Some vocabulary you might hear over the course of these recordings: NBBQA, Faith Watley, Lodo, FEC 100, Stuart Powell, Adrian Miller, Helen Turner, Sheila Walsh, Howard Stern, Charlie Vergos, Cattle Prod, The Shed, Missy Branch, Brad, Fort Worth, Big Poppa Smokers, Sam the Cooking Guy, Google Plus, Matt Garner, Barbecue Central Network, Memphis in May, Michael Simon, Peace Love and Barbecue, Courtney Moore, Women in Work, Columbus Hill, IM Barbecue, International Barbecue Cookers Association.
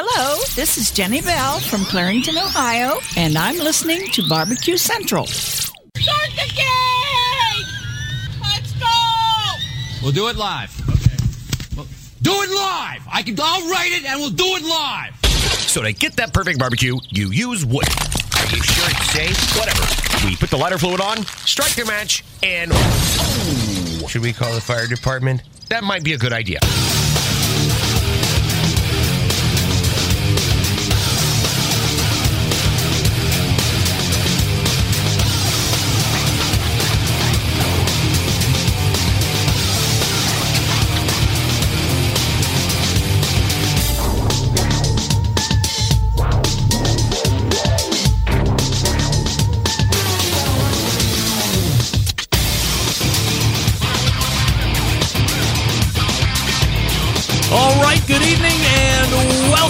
Hello, this is Jenny Bell from Clarington, Ohio, and I'm listening to Barbecue Central. Start the game! Let's go! We'll do it live. Okay. Well, do it live! I'll write it and we'll do it live! So to get that perfect barbecue, you use wood. Are you sure it's safe? Whatever. We put the lighter fluid on, strike the match, and... Oh. Should we call the fire department? That might be a good idea.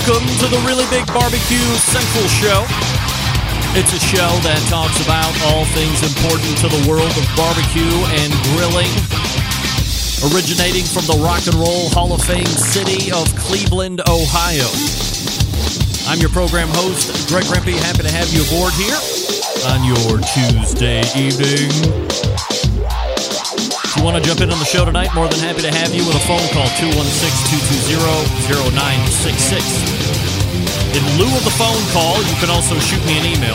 Welcome to the Really Big Barbecue Central Show. It's a show that talks about all things important to the world of barbecue and grilling. Originating from the Rock and Roll Hall of Fame city of Cleveland, Ohio. I'm your program host, Greg Rampey. Happy to have you aboard here on your Tuesday evening. If you want to jump in on the show tonight, more than happy to have you with a phone call, 216-220-0966. In lieu of the phone call, you can also shoot me an email.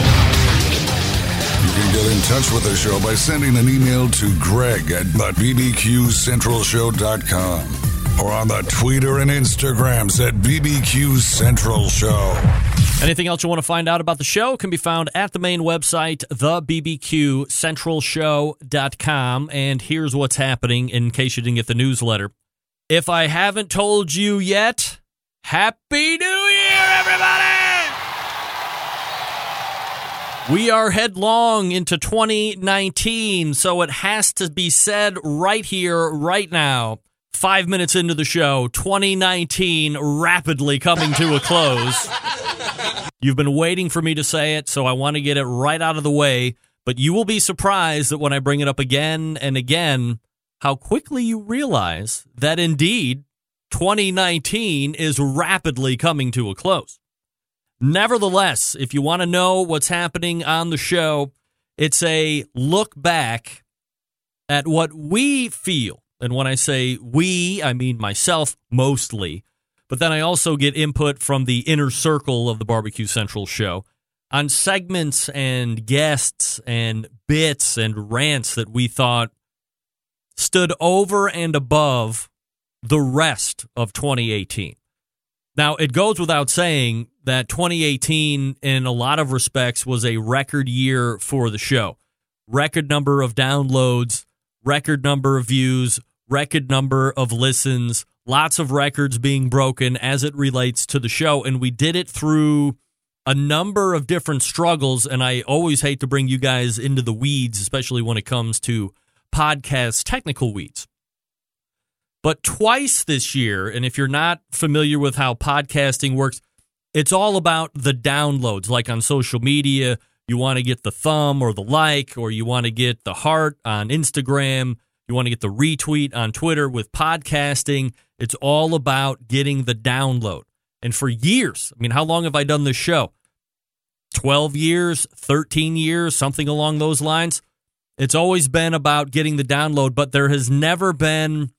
You can get in touch with the show by sending an email to Greg at bbqcentralshow.com or on the Twitter and Instagrams at bbqcentralshow. Anything else you want to find out about the show can be found at the main website, thebbqcentralshow.com. And here's what's happening in case you didn't get the newsletter. If I haven't told you yet... Happy New Year, everybody! We are headlong into 2019, so it has to be said right here, right now. 5 minutes into the show, 2019 rapidly coming to a close. You've been waiting for me to say it, so I want to get it right out of the way. But you will be surprised that when I bring it up again and again, how quickly you realize that indeed... 2019 is rapidly coming to a close. Nevertheless, if you want to know what's happening on the show, it's a look back at what we feel. And when I say we, I mean myself mostly. But then I also get input from the inner circle of the Barbecue Central show on segments and guests and bits and rants that we thought stood over and above the rest of 2018. Now, it goes without saying that 2018, in a lot of respects, was a record year for the show. Record number of downloads, record number of views, record number of listens, lots of records being broken as it relates to the show. And we did it through a number of different struggles. And I always hate to bring you guys into the weeds, especially when it comes to podcast technical weeds. But twice this year, and if you're not familiar with how podcasting works, it's all about the downloads. Like on social media, you want to get the thumb or the like, or you want to get the heart on Instagram. You want to get the retweet on Twitter. With podcasting, it's all about getting the download. And for years, I mean, how long have I done this show? 12 years, 13 years, something along those lines. It's always been about getting the download, but there has never been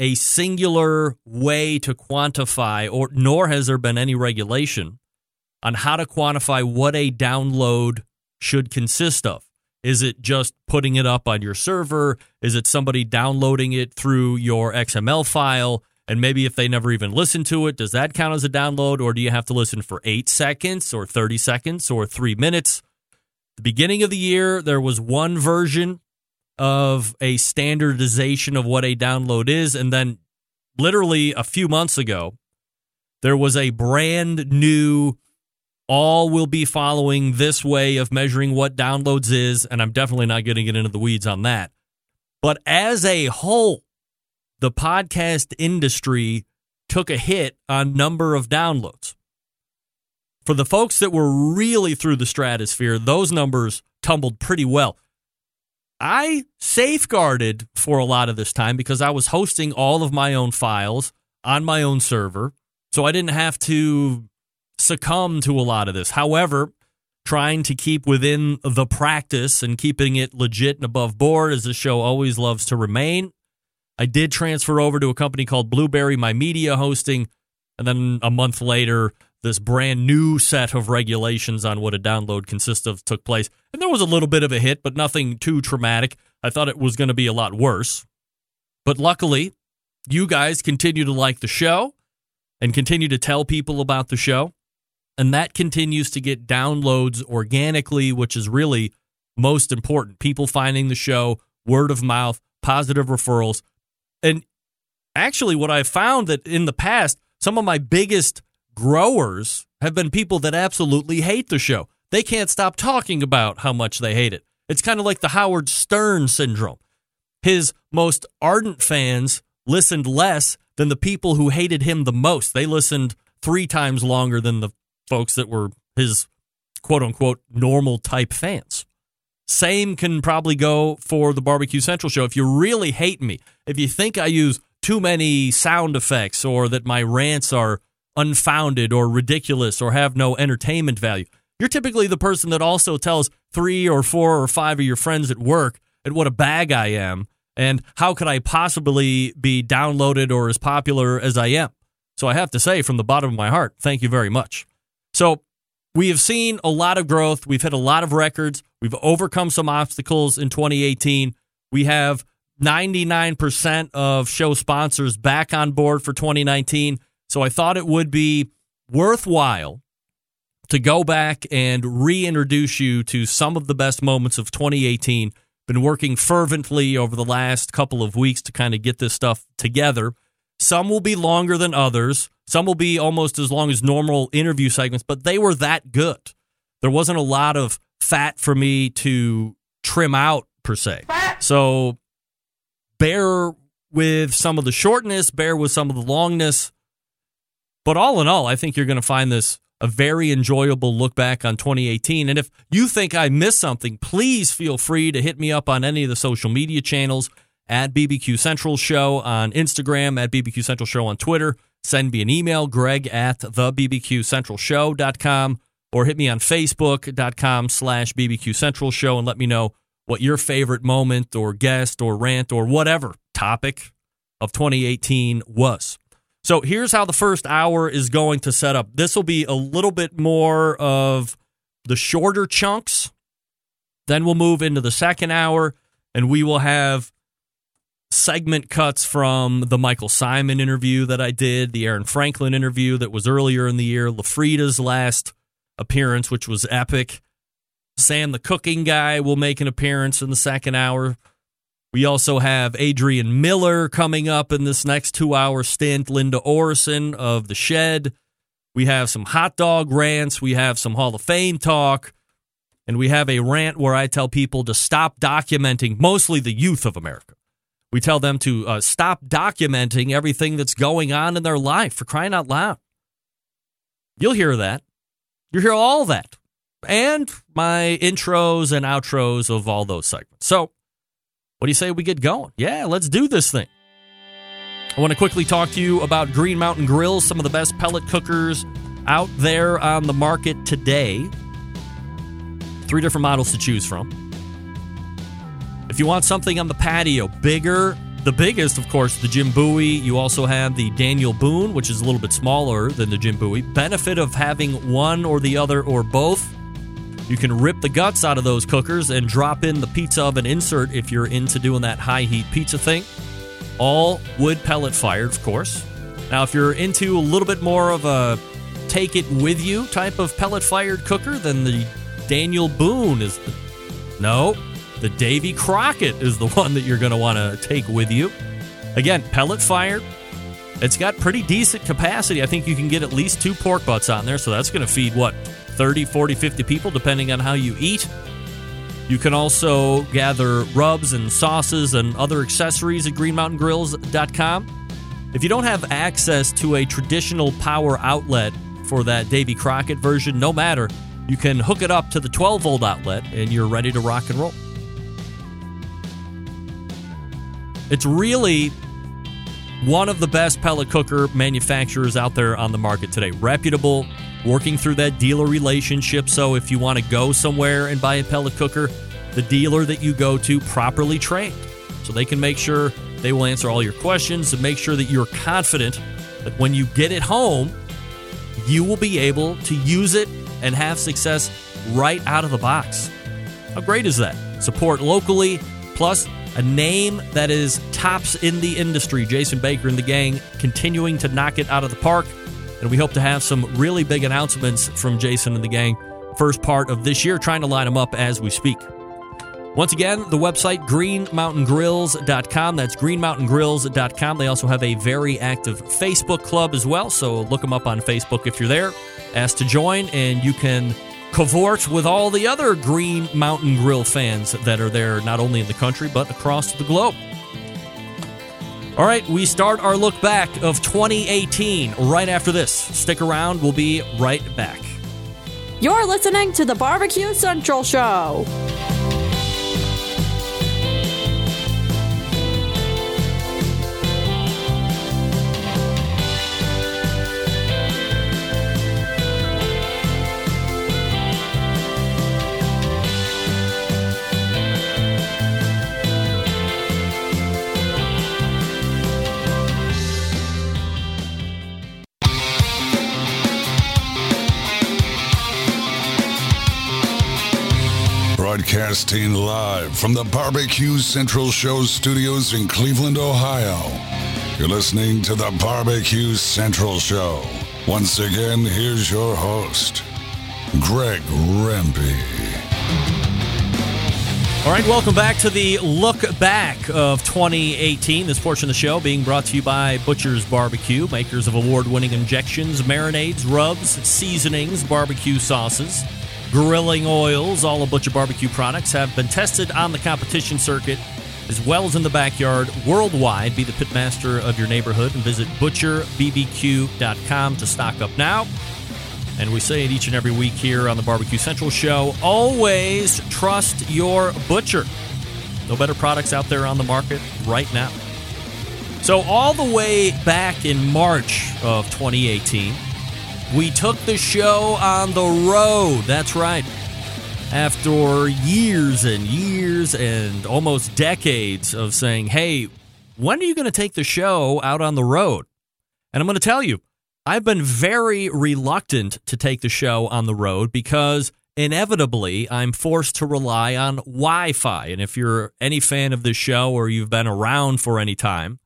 a singular way to quantify, or nor has there been any regulation on how to quantify what a download should consist of. Is it just putting it up on your server? Is it somebody downloading it through your XML file? And maybe if they never even listen to it, does that count as a download? Or do you have to listen for 8 seconds or 30 seconds or 3 minutes? The beginning of the year, there was one version of a standardization of what a download is. And then literally a few months ago, there was a brand new, all will be following this way of measuring what downloads is. And I'm definitely not going to get into the weeds on that. But as a whole, the podcast industry took a hit on number of downloads. For the folks that were really through the stratosphere, those numbers tumbled pretty well. I safeguarded for a lot of this time because I was hosting all of my own files on my own server, so I didn't have to succumb to a lot of this. However, trying to keep within the practice and keeping it legit and above board, as the show always loves to remain, I did transfer over to a company called Blueberry, my media hosting, and then a month later, this brand new set of regulations on what a download consists of took place. And there was a little bit of a hit, but nothing too traumatic. I thought it was going to be a lot worse. But luckily, you guys continue to like the show and continue to tell people about the show. And that continues to get downloads organically, which is really most important. People finding the show, word of mouth, positive referrals. And actually what I found that in the past, some of my biggest growers have been people that absolutely hate the show. They can't stop talking about how much they hate it. It's kind of like the Howard Stern syndrome. His most ardent fans listened less than the people who hated him the most. They listened 3 times longer than the folks that were his quote-unquote normal type fans. Same can probably go for the Barbecue Central show. If you really hate me, if you think I use too many sound effects or that my rants are unfounded or ridiculous or have no entertainment value, you're typically the person that also tells 3 or 4 or 5 of your friends at work at what a bag I am and how could I possibly be downloaded or as popular as I am. So I have to say from the bottom of my heart, thank you very much. So we have seen a lot of growth. We've hit a lot of records. We've overcome some obstacles in 2018. We have 99% of show sponsors back on board for 2019. So I thought it would be worthwhile to go back and reintroduce you to some of the best moments of 2018. Been working fervently over the last couple of weeks to kind of get this stuff together. Some will be longer than others. Some will be almost as long as normal interview segments, but they were that good. There wasn't a lot of fat for me to trim out, per se. So bear with some of the shortness, bear with some of the longness. But all in all, I think you're going to find this a very enjoyable look back on 2018. And if you think I missed something, please feel free to hit me up on any of the social media channels, at BBQ Central Show on Instagram, at BBQ Central Show on Twitter. Send me an email, greg at thebbqcentralshow.com, or hit me on facebook.com/BBQ Central Show and let me know what your favorite moment or guest or rant or whatever topic of 2018 was. So here's how the first hour is going to set up. This will be a little bit more of the shorter chunks. Then we'll move into the second hour, and we will have segment cuts from the Michael Simon interview that I did, the Aaron Franklin interview that was earlier in the year, LaFrida's last appearance, which was epic. Sam the Cooking Guy will make an appearance in the second hour. We also have Adrian Miller coming up in this next 2-hour stint, Linda Orrison of The Shed. We have some hot dog rants. We have some Hall of Fame talk. And we have a rant where I tell people to stop documenting, mostly the youth of America. We tell them to stop documenting everything that's going on in their life, for crying out loud. You'll hear that. You'll hear all that. And my intros and outros of all those segments. So, what do you say we get going? Yeah, let's do this thing. I want to quickly talk to you about Green Mountain Grills, some of the best pellet cookers out there on the market today. 3 different models to choose from. If you want something on the patio, bigger, the biggest, of course, the Jim Bowie. You also have the Daniel Boone, which is a little bit smaller than the Jim Bowie. Benefit of having one or the other or both. You can rip the guts out of those cookers and drop in the pizza oven insert if you're into doing that high-heat pizza thing. All wood pellet fired, of course. Now, if you're into a little bit more of a take-it-with-you type of pellet-fired cooker, then the Daniel Boone is the... No, the Davy Crockett is the one that you're going to want to take with you. Again, pellet-fired. It's got pretty decent capacity. I think you can get at least 2 pork butts on there, so that's going to feed, what, 30, 40, 50 people, depending on how you eat. You can also gather rubs and sauces and other accessories at greenmountaingrills.com. If you don't have access to a traditional power outlet for that Davy Crockett version, no matter, you can hook it up to the 12-volt outlet and you're ready to rock and roll. It's really one of the best pellet cooker manufacturers out there on the market today. Reputable, working through that dealer relationship. So if you want to go somewhere and buy a pellet cooker, the dealer that you go to properly trained, so they can make sure they will answer all your questions and make sure that you're confident that when you get it home, you will be able to use it and have success right out of the box. How great is that? Support locally, plus a name that is tops in the industry. Jason Baker and the gang continuing to knock it out of the park. And we hope to have some really big announcements from Jason and the gang first part of this year, trying to line them up as we speak. Once again, the website, greenmountaingrills.com. That's greenmountaingrills.com. They also have a very active Facebook club as well, so look them up on Facebook if you're there. Ask to join, and you can cavort with all the other Green Mountain Grill fans that are there, not only in the country, but across the globe. All right, we start our look back of 2018 right after this. Stick around. We'll be right back. You're listening to the Barbecue Central Show. Broadcasting live from the Barbecue Central Show studios in Cleveland, Ohio. You're listening to the Barbecue Central Show. Once again, here's your host, Greg Rampey. All right, welcome back to the Look Back of 2018. This portion of the show being brought to you by Butcher's Barbecue, makers of award-winning injections, marinades, rubs, seasonings, barbecue sauces, grilling oils. All of Butcher Barbecue products have been tested on the competition circuit as well as in the backyard worldwide. Be the pitmaster of your neighborhood and visit ButcherBBQ.com to stock up now. And we say it each and every week here on the Barbecue Central Show, always trust your butcher. No better products out there on the market right now. So all the way back in March of 2018, we took the show on the road. That's right. After years and years and almost decades of saying, hey, when are you going to take the show out on the road? And I'm going to tell you, I've been very reluctant to take the show on the road because inevitably I'm forced to rely on Wi-Fi. And if you're any fan of this show or you've been around for any time,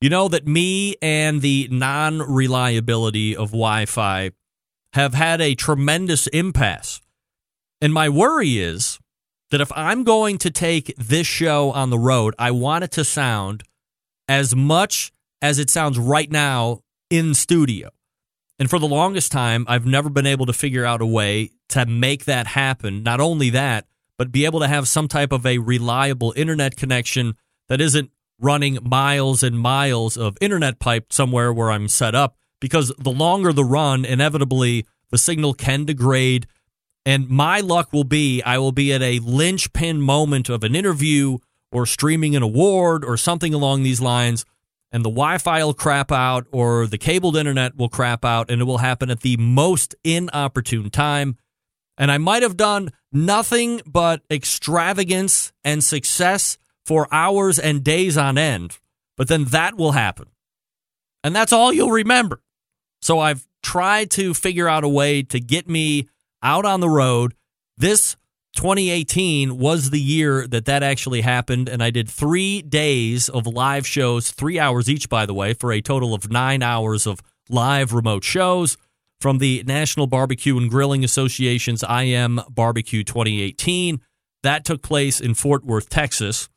you know that me and the non-reliability of Wi-Fi have had a tremendous impasse. And my worry is that if I'm going to take this show on the road, I want it to sound as much as it sounds right now in studio. And for the longest time, I've never been able to figure out a way to make that happen. Not only that, but be able to have some type of a reliable internet connection that isn't running miles and miles of internet pipe somewhere where I'm set up, because the longer the run, inevitably the signal can degrade. And my luck will be, I will be at a linchpin moment of an interview or streaming an award or something along these lines, and the Wi-Fi will crap out or the cabled internet will crap out, and it will happen at the most inopportune time. And I might have done nothing but extravagance and success for hours and days on end, but then that will happen. And that's all you'll remember. So I've tried to figure out a way to get me out on the road. This 2018 was the year that that actually happened, and I did 3 days of live shows, 3 hours each, by the way, for a total of 9 hours of live remote shows from the National Barbecue and Grilling Association's IM Barbecue 2018. That took place in Fort Worth, Texas.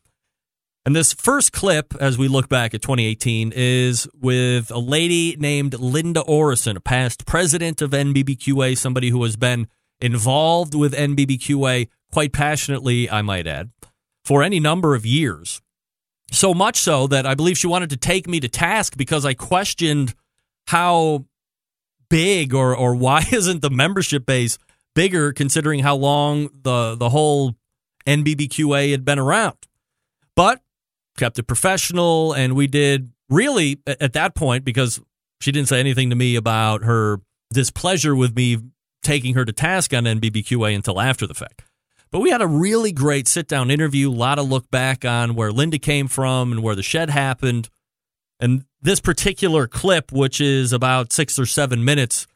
And this first clip, as we look back at 2018, is with a lady named Linda Orrison, a past president of NBBQA, somebody who has been involved with NBBQA quite passionately, I might add, for any number of years. So much so that I believe she wanted to take me to task because I questioned how big or why isn't the membership base bigger considering how long the whole NBBQA had been around. But kept it professional, and we did really, at that point, because she didn't say anything to me about her displeasure with me taking her to task on NBBQA until after the fact. But we had a really great sit-down interview, a lot of look back on where Linda came from and where the shed happened. And this particular clip, which is about 6 or 7 minutes,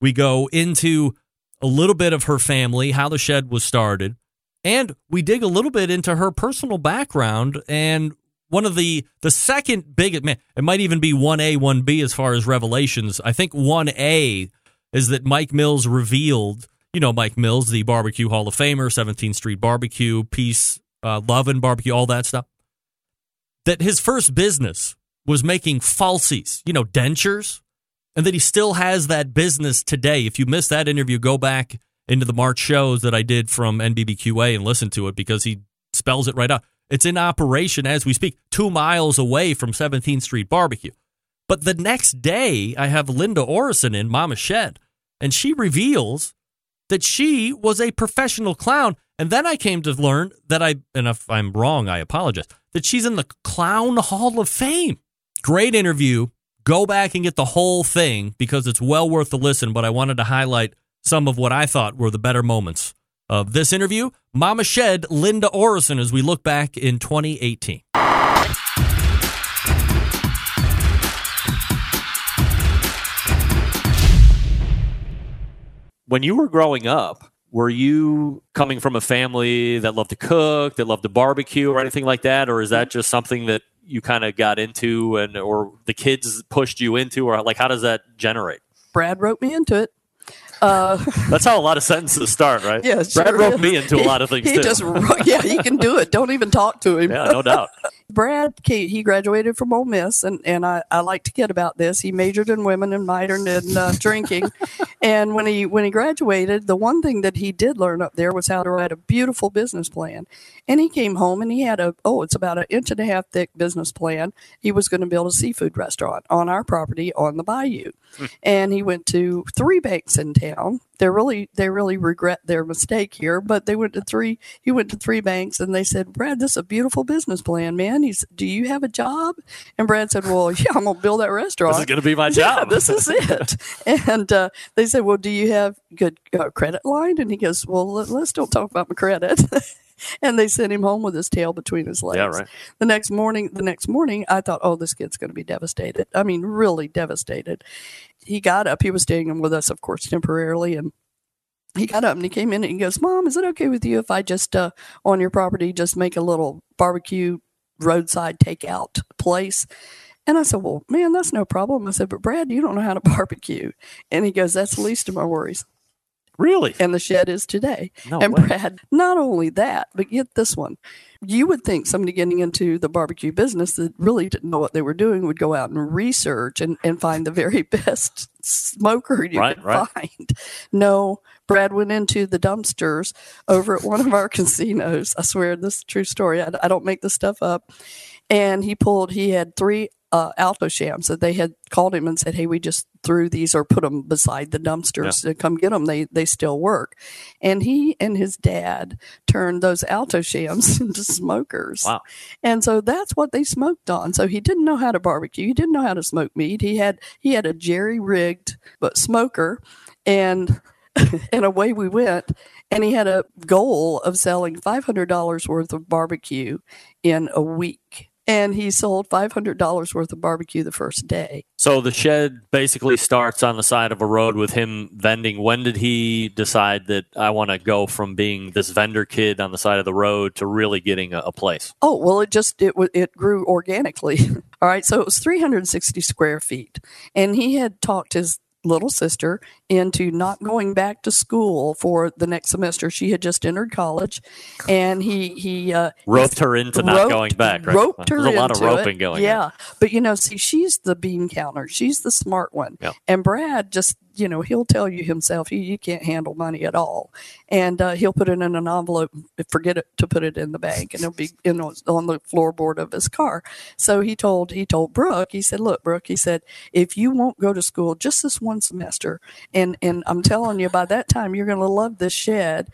we go into a little bit of her family, how the shed was started, and we dig a little bit into her personal background. And one of the second biggest, man, it might even be 1A, 1B as far as revelations. I think 1A is that Mike Mills revealed, you know, Mike Mills, the Barbecue Hall of Famer, 17th Street Barbecue, Peace, Love and Barbecue, all that stuff, that his first business was making falsies, you know, dentures, and that he still has that business today. If you missed that interview, go back into the March shows that I did from NBBQA and listen to it, because he spells it right out. It's in operation as we speak, 2 miles away from 17th Street Barbecue. But the next day, I have Linda Orrison in Mama Shed, and she reveals that she was a professional clown. And then I came to learn that and if I'm wrong, I apologize, that she's in the Clown Hall of Fame. Great interview. Go back and get the whole thing because it's well worth the listen, but I wanted to highlight some of what I thought were the better moments of this interview. Mama Shed, Linda Orrison, as we look back in 2018. When you were growing up, were you coming from a family that loved to cook, that loved to barbecue or anything like that? Or is that just something that you kind of got into or the kids pushed you into, or like, how does that generate? Brad wrote me into it. That's how a lot of sentences start, right? Yeah, sure. Brad wrote me into a lot of things too. Yeah, he can do it. Don't even talk to him. Yeah, no doubt. Brad, he graduated from Ole Miss, and I like to kid about this. He majored in women and minored in drinking. And when he graduated, the one thing that he did learn up there was how to write a beautiful business plan. And he came home and he had it's about an inch and a half thick business plan. He was going to build a seafood restaurant on our property on the bayou. And he went to 3 banks in town. They really regret their mistake here, but he went to 3 banks and they said, "Brad, this is a beautiful business plan, man. Do you have a job?" And Brad said, "Well, yeah, I'm going to build that restaurant. This is going to be my job. Yeah, this is it." And they said, "Well, do you have good credit line?" And he goes, "Well, let's don't talk about my credit." And they sent him home with his tail between his legs. Yeah, right. The next morning, I thought, "Oh, this kid's going to be devastated." I mean, really devastated. He got up. He was staying with us, of course, temporarily. And he got up and he came in and he goes, "Mom, is it okay with you if I just, on your property, just make a little barbecue roadside takeout place?" And I said, "Well, man, that's no problem." I said, "But Brad, you don't know how to barbecue." And he goes, "That's the least of my worries." Really? And the shed is today. No way. Brad, not only that, but get this one. You would think somebody getting into the barbecue business that really didn't know what they were doing would go out and research and find the very best smoker you could find. No, Brad went into the dumpsters over at one of our casinos. I swear, this is a true story. I don't make this stuff up. And he had 3 Alto Shams that they had called him and said, "Hey, we just threw these or put them beside the dumpsters to come get them. They still work." And he and his dad turned those Alto Shams into smokers. Wow. And so that's what they smoked on. So he didn't know how to barbecue. He didn't know how to smoke meat. He had a jerry-rigged smoker, and away we went. And he had a goal of selling $500 worth of barbecue in a week. And he sold $500 worth of barbecue the first day. So the shed basically starts on the side of a road with him vending. When did he decide that I want to go from being this vendor kid on the side of the road to really getting a place? Oh, well, it grew organically. All right. So it was 360 square feet. And he had talked his little sister into not going back to school for the next semester. She had just entered college, and he roped her into not going back. Right? Roped her into it. There's a lot of roping going on. Yeah, but she's the bean counter. She's the smart one. Yep. And Brad just, he'll tell you himself, you can't handle money at all. And he'll put it in an envelope, to put it in the bank, and it'll be on the floorboard of his car. So he told Brooke, he said, "Look, Brooke," he said, "if you won't go to school just this one semester, and I'm telling you, by that time, you're going to love this shed."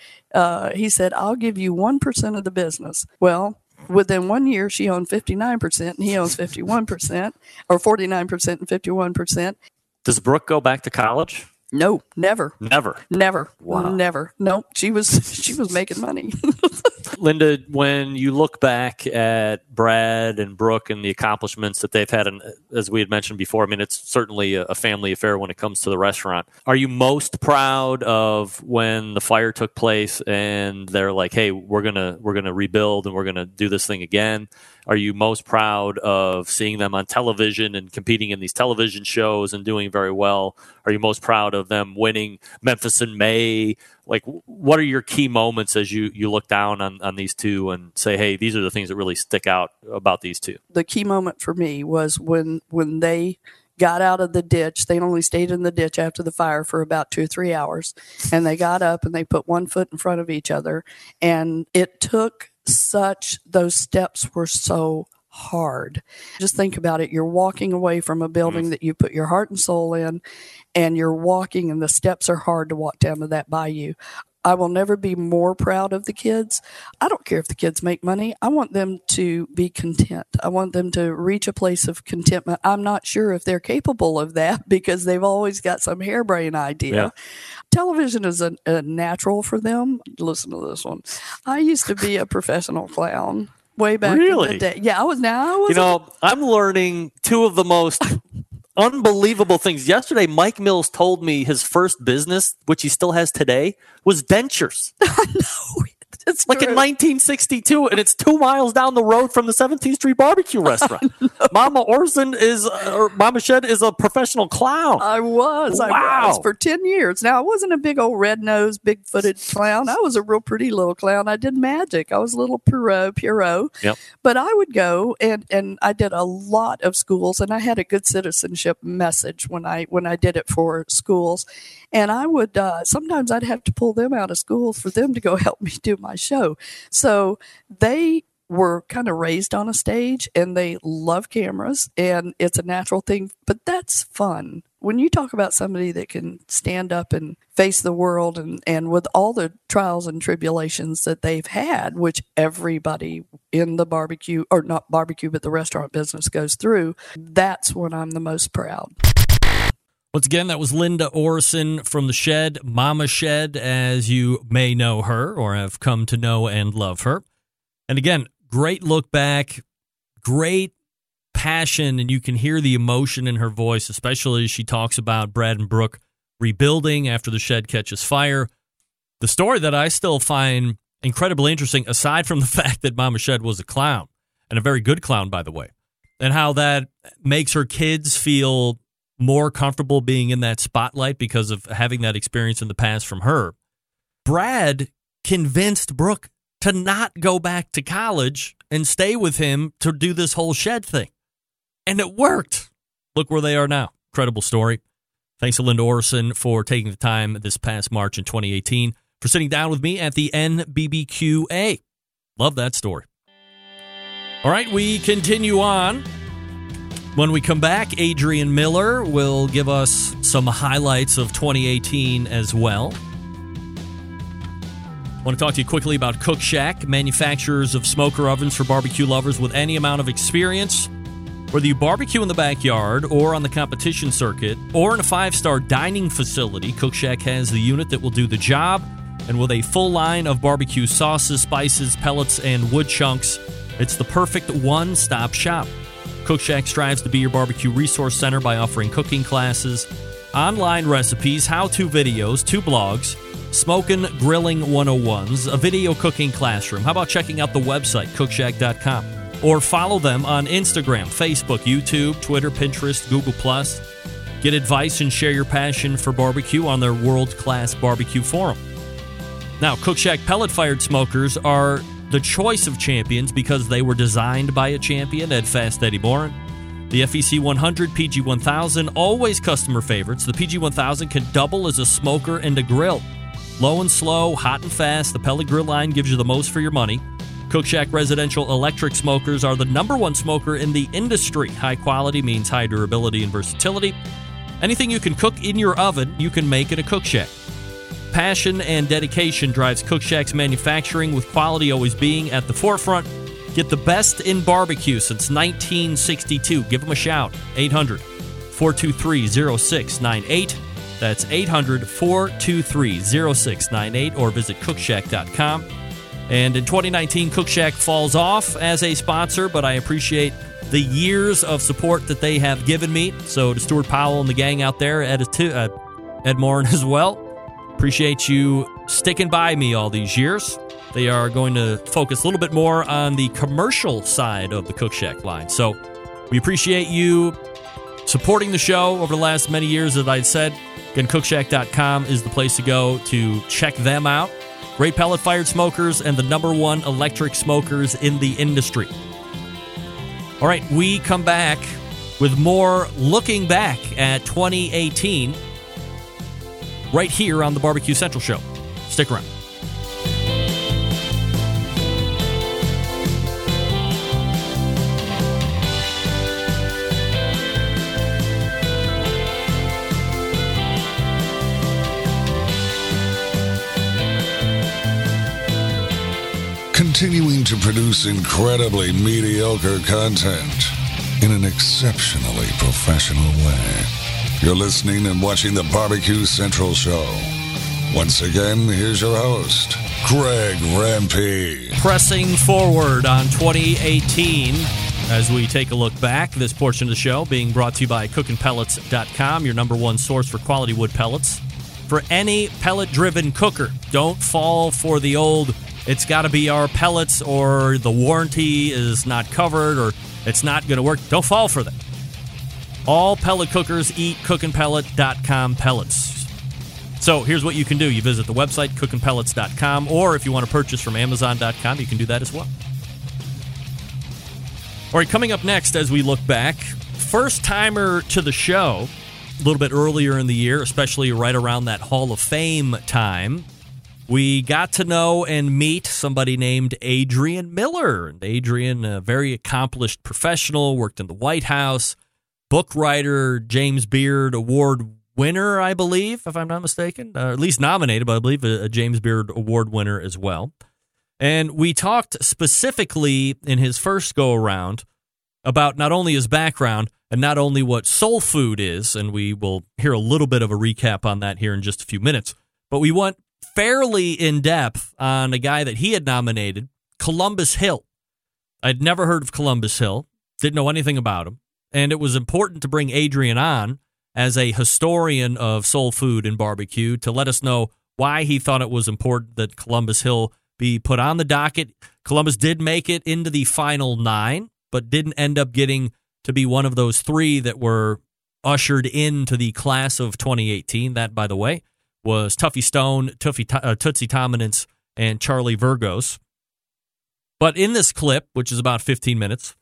He said, "I'll give you 1% of the business." Well, within 1 year, she owned 59% and he owns 51%, or 49% and 51%. Does Brooke go back to college? No, never. Never. Never. Wow. Never. No, she was making money. Linda, when you look back at Brad and Brooke and the accomplishments that they've had, and as we had mentioned before, I mean, it's certainly a family affair when it comes to the restaurant. Are you most proud of when the fire took place and they're like, hey, we're gonna rebuild and we're gonna do this thing again? Are you most proud of seeing them on television and competing in these television shows and doing very well? Are you most proud of them winning Memphis in May? Like, what are your key moments as you look down on these two and say, hey, these are the things that really stick out about these two? The key moment for me was when they got out of the ditch. They only stayed in the ditch after the fire for about 2 or 3 hours. And they got up and they put one foot in front of each other. And it took those steps were so hard. Just think about it. You're walking away from a building that you put your heart and soul in, and you're walking, and the steps are hard to walk down to that bayou. I will never be more proud of the kids. I don't care if the kids make money. I want them to be content. I want them to reach a place of contentment. I'm not sure if they're capable of that because they've always got some harebrained idea. Yeah. Television is a natural for them. Listen to this one. I used to be a professional clown way back in the day. Yeah, I was. I'm learning two of the most unbelievable things. Yesterday, Mike Mills told me his first business, which he still has today, was dentures. I know. It's like true. In 1962, and it's 2 miles down the road from the 17th Street Barbecue restaurant. Mama Orson or Mama Shed is a professional clown. I was for 10 years. Now, I wasn't a big old red-nosed, big-footed clown. I was a real pretty little clown. I did magic. I was a little Pierrot. Yep. But I would go, and I did a lot of schools, and I had a good citizenship message when I did it for schools. And I would, sometimes I'd have to pull them out of school for them to go help me do my show. So they were kind of raised on a stage and they love cameras and it's a natural thing, but that's fun. When you talk about somebody that can stand up and face the world and with all the trials and tribulations that they've had, which everybody in the barbecue, or not barbecue, but the restaurant business goes through, that's when I'm the most proud. Once again, that was Linda Orrison from The Shed, Mama Shed, as you may know her or have come to know and love her. And again, great look back, great passion, and you can hear the emotion in her voice, especially as she talks about Brad and Brooke rebuilding after The Shed catches fire. The story that I still find incredibly interesting, aside from the fact that Mama Shed was a clown, and a very good clown, by the way, and how that makes her kids feel more comfortable being in that spotlight because of having that experience in the past from her. Brad convinced Brooke to not go back to college and stay with him to do this whole Shed thing. And it worked. Look where they are now. Incredible story. Thanks to Linda Orrison for taking the time this past March in 2018 for sitting down with me at the NBBQA. Love that story. All right, we continue on. When we come back, Adrian Miller will give us some highlights of 2018 as well. I want to talk to you quickly about Cookshack, manufacturers of smoker ovens for barbecue lovers with any amount of experience. Whether you barbecue in the backyard or on the competition circuit or in a five-star dining facility, Cookshack has the unit that will do the job. And with a full line of barbecue sauces, spices, pellets, and wood chunks, it's the perfect one-stop shop. Cookshack strives to be your barbecue resource center by offering cooking classes, online recipes, how-to videos, 2 blogs, Smokin' Grilling 101s, a video cooking classroom. How about checking out the website, Cookshack.com, or follow them on Instagram, Facebook, YouTube, Twitter, Pinterest, Google Plus. Get advice and share your passion for barbecue on their world-class barbecue forum. Now, Cookshack pellet-fired smokers are the choice of champions because they were designed by a champion, Ed Fast Eddie Morin. The FEC 100, PG 1000, always customer favorites. The PG 1000 can double as a smoker and a grill. Low and slow, hot and fast, the pellet grill line gives you the most for your money. Cookshack residential electric smokers are the #1 smoker in the industry. High quality means high durability and versatility. Anything you can cook in your oven, you can make in a Cookshack. Passion and dedication drives Cookshack's manufacturing, with quality always being at the forefront. Get the best in barbecue since 1962. Give them a shout. 800-423-0698. That's 800-423-0698 or visit Cookshack.com. And in 2019, Cookshack falls off as a sponsor, but I appreciate the years of support that they have given me. So to Stuart Powell and the gang out there, Ed Morin as well, appreciate you sticking by me all these years. They are going to focus a little bit more on the commercial side of the Cookshack line. So we appreciate you supporting the show over the last many years, as I said. Again, Cookshack.com is the place to go to check them out. Great pellet-fired smokers and the number one electric smokers in the industry. All right, we come back with more looking back at 2018 right here on the Barbecue Central Show. Stick around. Continuing to produce incredibly mediocre content in an exceptionally professional way. You're listening and watching the Barbecue Central Show. Once again, here's your host, Greg Rampey. Pressing forward on 2018 as we take a look back. This portion of the show being brought to you by CookinPellets.com, your number one source for quality wood pellets. For any pellet-driven cooker, don't fall for the old... It's got to be our pellets or the warranty is not covered or it's not going to work. Don't fall for that. All pellet cookers eat CookinPellet.com pellets. So here's what you can do. You visit the website, CookinPellets.com, or if you want to purchase from Amazon.com, you can do that as well. All right, coming up next as we look back, first-timer to the show, a little bit earlier in the year, especially right around that Hall of Fame time, we got to know and meet somebody named Adrian Miller. And Adrian, a very accomplished professional, worked in the White House, book writer, James Beard Award winner, I believe, if I'm not mistaken, or at least nominated, but I believe a James Beard Award winner as well. And we talked specifically in his first go-around about not only his background and not only what soul food is, and we will hear a little bit of a recap on that here in just a few minutes, but we went fairly in-depth on a guy that he had nominated, Columbus Hill. I'd never heard of Columbus Hill, didn't know anything about him, and it was important to bring Adrian on as a historian of soul food and barbecue to let us know why he thought it was important that Columbus Hill be put on the docket. Columbus did make it into the final 9, but didn't end up getting to be one of those 3 that were ushered into the class of 2018. That, by the way, was Tuffy Stone, Tootsie Tomanetz, and Charlie Vergos. But in this clip, which is about 15 minutes,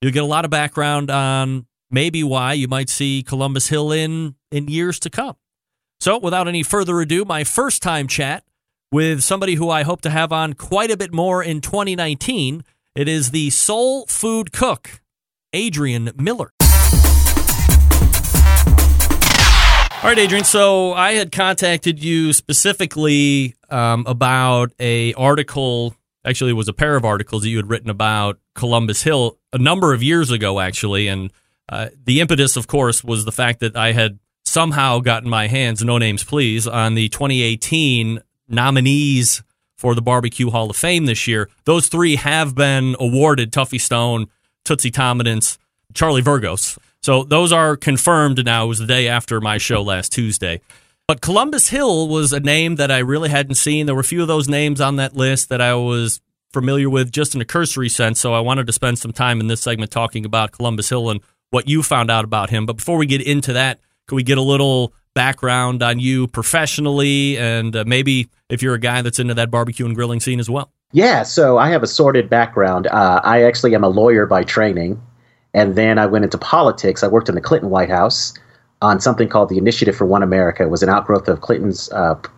you'll get a lot of background on maybe why you might see Columbus Hill in years to come. So without any further ado, my first time chat with somebody who I hope to have on quite a bit more in 2019. It is the soul food cook, Adrian Miller. All right, Adrian, so I had contacted you specifically about an article, actually it was a pair of articles that you had written about Columbus Hill a number of years ago, actually, and the impetus, of course, was the fact that I had somehow gotten my hands, no names please, on the 2018 nominees for the Barbecue Hall of Fame this year. Those 3 have been awarded, Tuffy Stone, Tootsie Tomanetz, Charlie Vergos. So those are confirmed now. It was the day after my show last Tuesday. But Columbus Hill was a name that I really hadn't seen. There were a few of those names on that list that I was familiar with just in a cursory sense, so I wanted to spend some time in this segment talking about Columbus Hill and what you found out about him. But before we get into that, could we get a little background on you professionally and maybe if you're a guy that's into that barbecue and grilling scene as well? Yeah, so I have a sordid background. I actually am a lawyer by training. And then I went into politics. I worked in the Clinton White House on something called the Initiative for One America. It was an outgrowth of Clinton's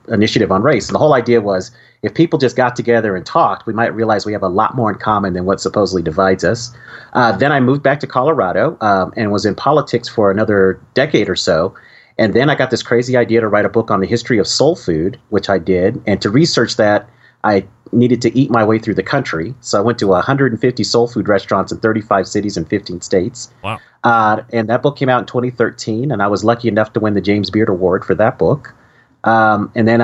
initiative on race. And the whole idea was if people just got together and talked, we might realize we have a lot more in common than what supposedly divides us. Then I moved back to Colorado and was in politics for another decade or so. And then I got this crazy idea to write a book on the history of soul food, which I did. And to research that, I needed to eat my way through the country. So I went to 150 soul food restaurants in 35 cities and 15 states. Wow. And that book came out in 2013, and I was lucky enough to win the James Beard Award for that book. And then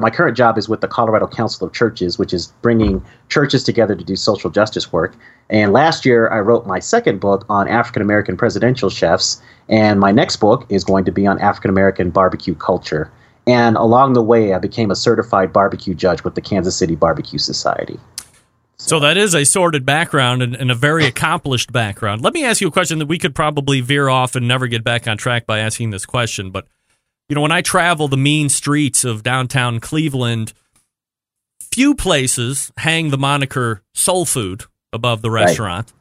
my current job is with the Colorado Council of Churches, which is bringing churches together to do social justice work. And last year, I wrote my second book on African-American presidential chefs, and my next book is going to be on African-American barbecue culture. And along the way, I became a certified barbecue judge with the Kansas City Barbecue Society. So that is a sordid background and a very accomplished background. Let me ask you a question that we could probably veer off and never get back on track by asking this question. But, you know, when I travel the mean streets of downtown Cleveland, few places hang the moniker soul food above the restaurant. Right.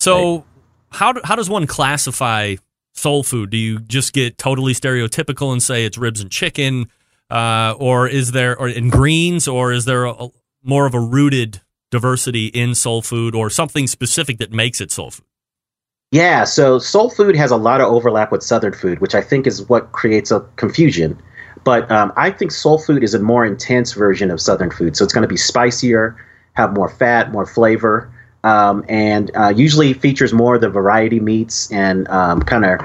So how does one classify soul food? Do you just get totally stereotypical and say it's ribs and chicken, or greens, or is there a more of a rooted diversity in soul food, or something specific that makes it soul food? Yeah, so soul food has a lot of overlap with Southern food, which I think is what creates a confusion. But I think soul food is a more intense version of Southern food, so it's going to be spicier, have more fat, more flavor. And usually features more of the variety meats and kind of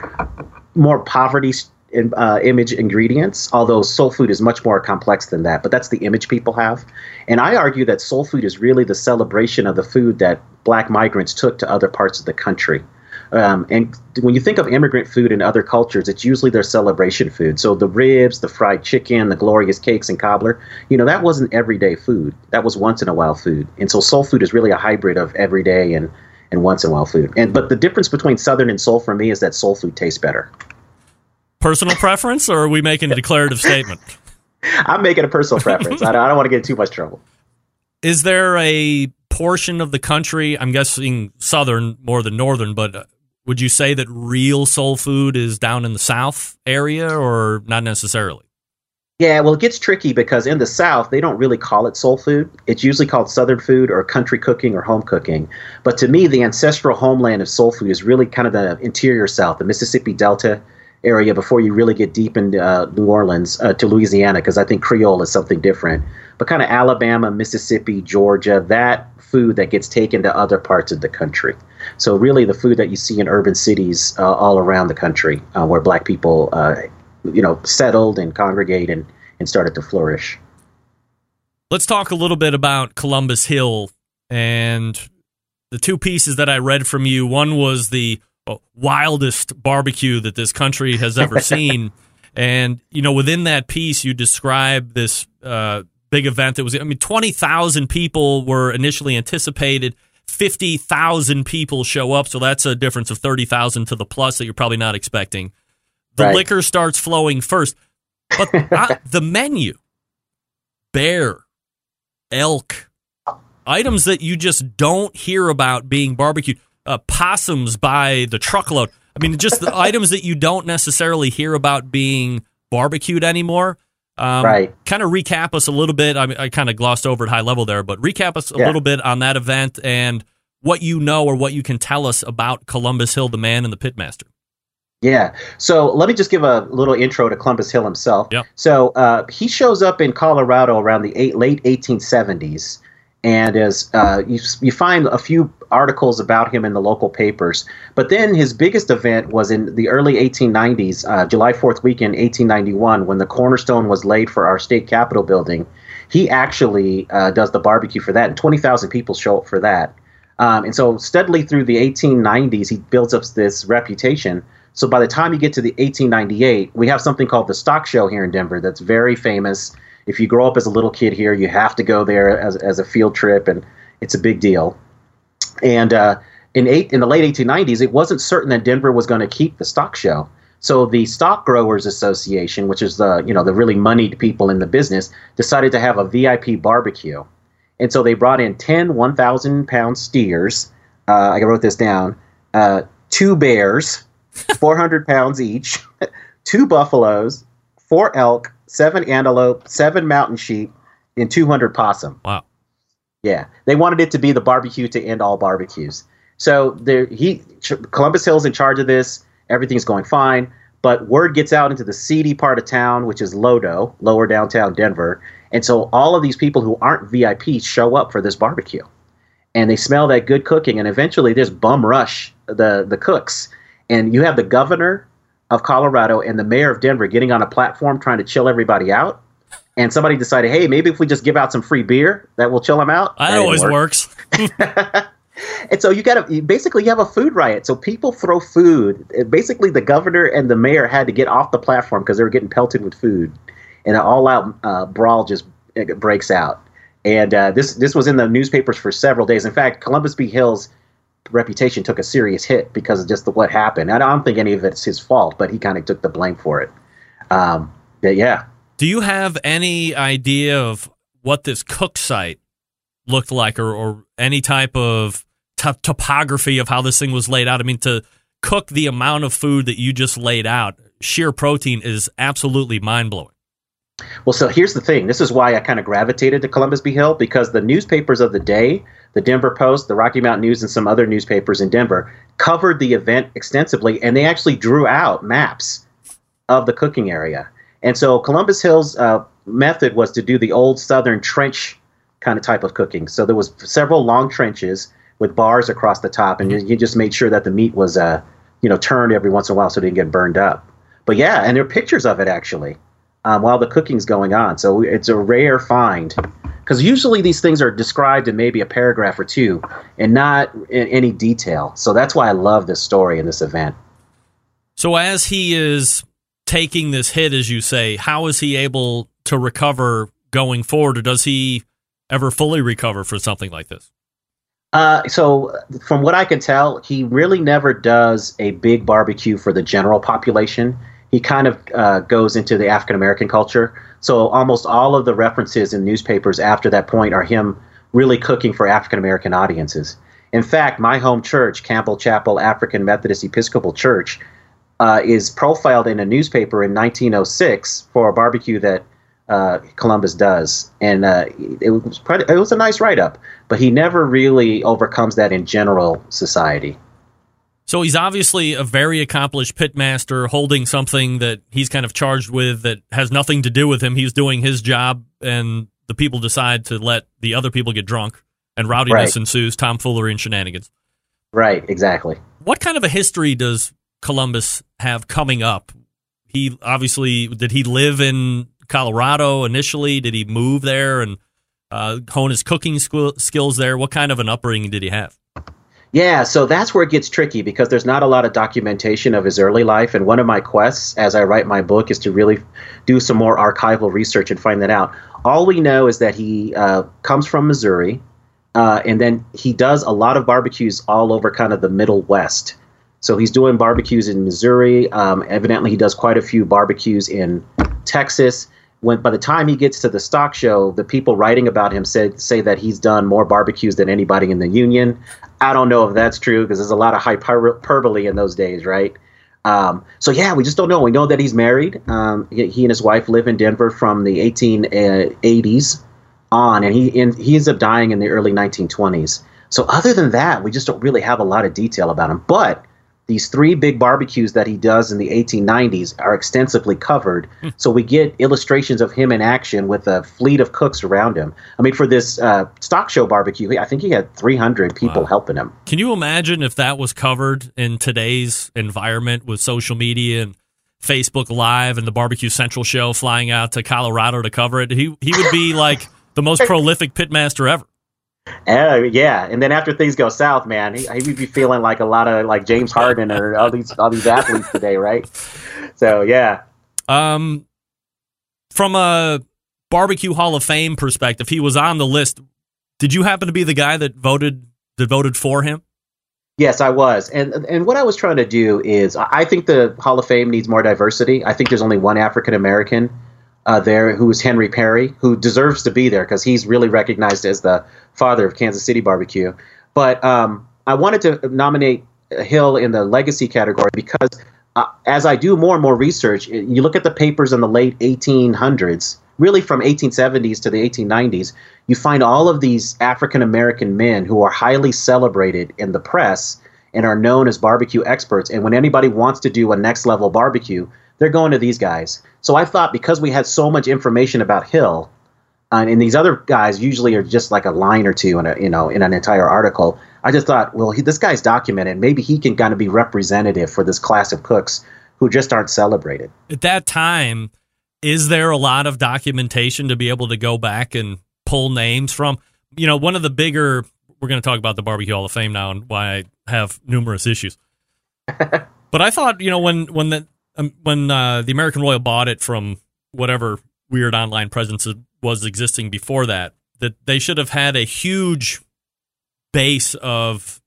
more poverty image ingredients, although soul food is much more complex than that. But that's the image people have. And I argue that soul food is really the celebration of the food that black migrants took to other parts of the country. And when you think of immigrant food in other cultures, it's usually their celebration food. So the ribs, the fried chicken, the glorious cakes and cobbler, you know, that wasn't everyday food. That was once in a while food. And so soul food is really a hybrid of everyday and once in a while food. But the difference between Southern and soul for me is that soul food tastes better. Personal preference, or are we making a declarative statement? I'm making a personal preference. I don't want to get in too much trouble. Is there a portion of the country, I'm guessing Southern more than Northern, but would you say that real soul food is down in the South area, or not necessarily? Yeah, well, it gets tricky because in the South, they don't really call it soul food. It's usually called Southern food or country cooking or home cooking. But to me, the ancestral homeland of soul food is really kind of the interior South, the Mississippi Delta area before you really get deep into New Orleans to Louisiana, because I think Creole is something different. But kind of Alabama, Mississippi, Georgia, that food that gets taken to other parts of the country. So really the food that you see in urban cities all around the country where black people, settled and congregate and started to flourish. Let's talk a little bit about Columbus Hill and the two pieces that I read from you. One was the wildest barbecue that this country has ever seen. And, you know, within that piece, you describe this big event that was, 20,000 people were initially anticipated. 50,000 people show up, so that's a difference of 30,000 to the plus that you're probably not expecting. The liquor starts flowing first. But the menu, bear, elk, items that you just don't hear about being barbecued, possums by the truckload. I mean, just the items that you don't necessarily hear about being barbecued anymore. Kind of recap us a little bit. I kind of glossed over at high level there, but recap us a little bit on that event and what you know or what you can tell us about Columbus Hill, the man and the pitmaster. Yeah. So let me just give a little intro to Columbus Hill himself. Yep. So he shows up in Colorado around the late 1870s. And as you find a few articles about him in the local papers. But then his biggest event was in the early 1890s, July 4th weekend, 1891, when the cornerstone was laid for our state capitol building. He actually does the barbecue for that, and 20,000 people show up for that. And so steadily through the 1890s, he builds up this reputation. So by the time you get to the 1898, we have something called the Stock Show here in Denver that's very famous. If you grow up as a little kid here, you have to go there as a field trip, and it's a big deal. And in the late 1890s, it wasn't certain that Denver was going to keep the stock show. So the Stock Growers Association, which is the really moneyed people in the business, decided to have a VIP barbecue. And so they brought in 10 1,000-pound steers. I wrote this down. 2 bears, 400 pounds each, 2 buffaloes, 4 elk, 7 antelope, 7 mountain sheep, and 200 possum. Wow. Yeah. They wanted it to be the barbecue to end all barbecues. So Columbus Hill's in charge of this. Everything's going fine. But word gets out into the seedy part of town, which is Lodo, lower downtown Denver. And so all of these people who aren't VIPs show up for this barbecue, and they smell that good cooking, and eventually this bum rush the cooks. And you have the governor of Colorado and the mayor of Denver getting on a platform trying to chill everybody out. And somebody decided, hey, maybe if we just give out some free beer, that will chill them out. That always works. And so you have a food riot. So people throw food. Basically, the governor and the mayor had to get off the platform because they were getting pelted with food. And an all-out brawl just breaks out. And this was in the newspapers for several days. In fact, Columbus B. Hill's reputation took a serious hit because of just what happened. I don't think any of it's his fault, but he kind of took the blame for it. Yeah. Do you have any idea of what this cook site looked like or any type of topography of how this thing was laid out? I mean, to cook the amount of food that you just laid out, sheer protein is absolutely mind-blowing. Well, so here's the thing. This is why I kind of gravitated to Columbus B. Hill, because the newspapers of the day, the Denver Post, the Rocky Mountain News, and some other newspapers in Denver covered the event extensively, and they actually drew out maps of the cooking area. And so Columbus Hill's method was to do the old southern trench kind of type of cooking. So there was several long trenches with bars across the top, and you just made sure that the meat was turned every once in a while so it didn't get burned up. But yeah, and there are pictures of it actually while the cooking's going on. So it's a rare find, because usually these things are described in maybe a paragraph or two and not in any detail. So that's why I love this story and this event. So as he is taking this hit, as you say, how is he able to recover going forward, or does he ever fully recover for something like this? So from what I can tell, he really never does a big barbecue for the general population. He kind of goes into the African-American culture. So almost all of the references in newspapers after that point are him really cooking for African-American audiences. In fact, my home church, Campbell Chapel African Methodist Episcopal Church, is profiled in a newspaper in 1906 for a barbecue that Columbus does, and it was a nice write-up, but he never really overcomes that in general society. So he's obviously a very accomplished pitmaster, holding something that he's kind of charged with that has nothing to do with him. He's doing his job, and the people decide to let the other people get drunk, and rowdiness ensues, tomfoolery and shenanigans. Right, exactly. What kind of a history does Columbus have coming up? He obviously, did he live in Colorado initially? Did he move there and hone his cooking skills there? What kind of an upbringing did he have? Yeah, so that's where it gets tricky, because there's not a lot of documentation of his early life. And one of my quests as I write my book is to really do some more archival research and find that out. All we know is that he comes from Missouri, and then he does a lot of barbecues all over kind of the Middle West. So he's doing barbecues in Missouri. Evidently, he does quite a few barbecues in Texas. By the time he gets to the stock show, the people writing about him say that he's done more barbecues than anybody in the union. I don't know if that's true, because there's a lot of hyperbole in those days, right? So yeah, we just don't know. We know that he's married. He and his wife live in Denver from the 1880s on, and he ends up dying in the early 1920s. So other than that, we just don't really have a lot of detail about him. But these three big barbecues that he does in the 1890s are extensively covered, so we get illustrations of him in action with a fleet of cooks around him. I mean, for this stock show barbecue, I think he had 300 people helping him. Can you imagine if that was covered in today's environment with social media and Facebook Live and the Barbecue Central show flying out to Colorado to cover it? He would be like the most prolific pitmaster ever. Yeah, and then after things go south, man, he would be feeling like a lot of like James Harden or all these athletes today, right? So yeah, from a barbecue Hall of Fame perspective, he was on the list. Did you happen to be the guy that voted for him? Yes, I was, and what I was trying to do is, I think the Hall of Fame needs more diversity. I think there's only one African American there, who is Henry Perry, who deserves to be there because he's really recognized as the father of Kansas City barbecue. But I wanted to nominate Hill in the legacy category because as I do more and more research, you look at the papers in the late 1800s, really from 1870s to the 1890s, you find all of these African-American men who are highly celebrated in the press and are known as barbecue experts. And when anybody wants to do a next level barbecue, they're going to these guys. So I thought, because we had so much information about Hill, And these other guys usually are just like a line or two in a, you know, in an entire article. I just thought, well, this guy's documented. Maybe he can kind of be representative for this class of cooks who just aren't celebrated. At that time, is there a lot of documentation to be able to go back and pull names from? You know, one of the bigger, we're going to talk about the Barbecue Hall of Fame now and why I have numerous issues. But I thought, you know, when the American Royal bought it from whatever weird online presence was existing before that, that they should have had a huge base of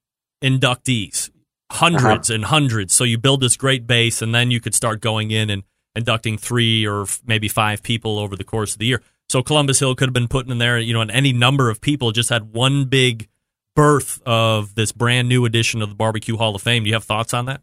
inductees, hundreds and hundreds. So you build this great base, and then you could start going in and inducting 3 or maybe 5 people over the course of the year. So Columbus Hill could have been put in there, you know, and any number of people just had one big birth of this brand new edition of the Barbecue Hall of Fame. Do you have thoughts on that?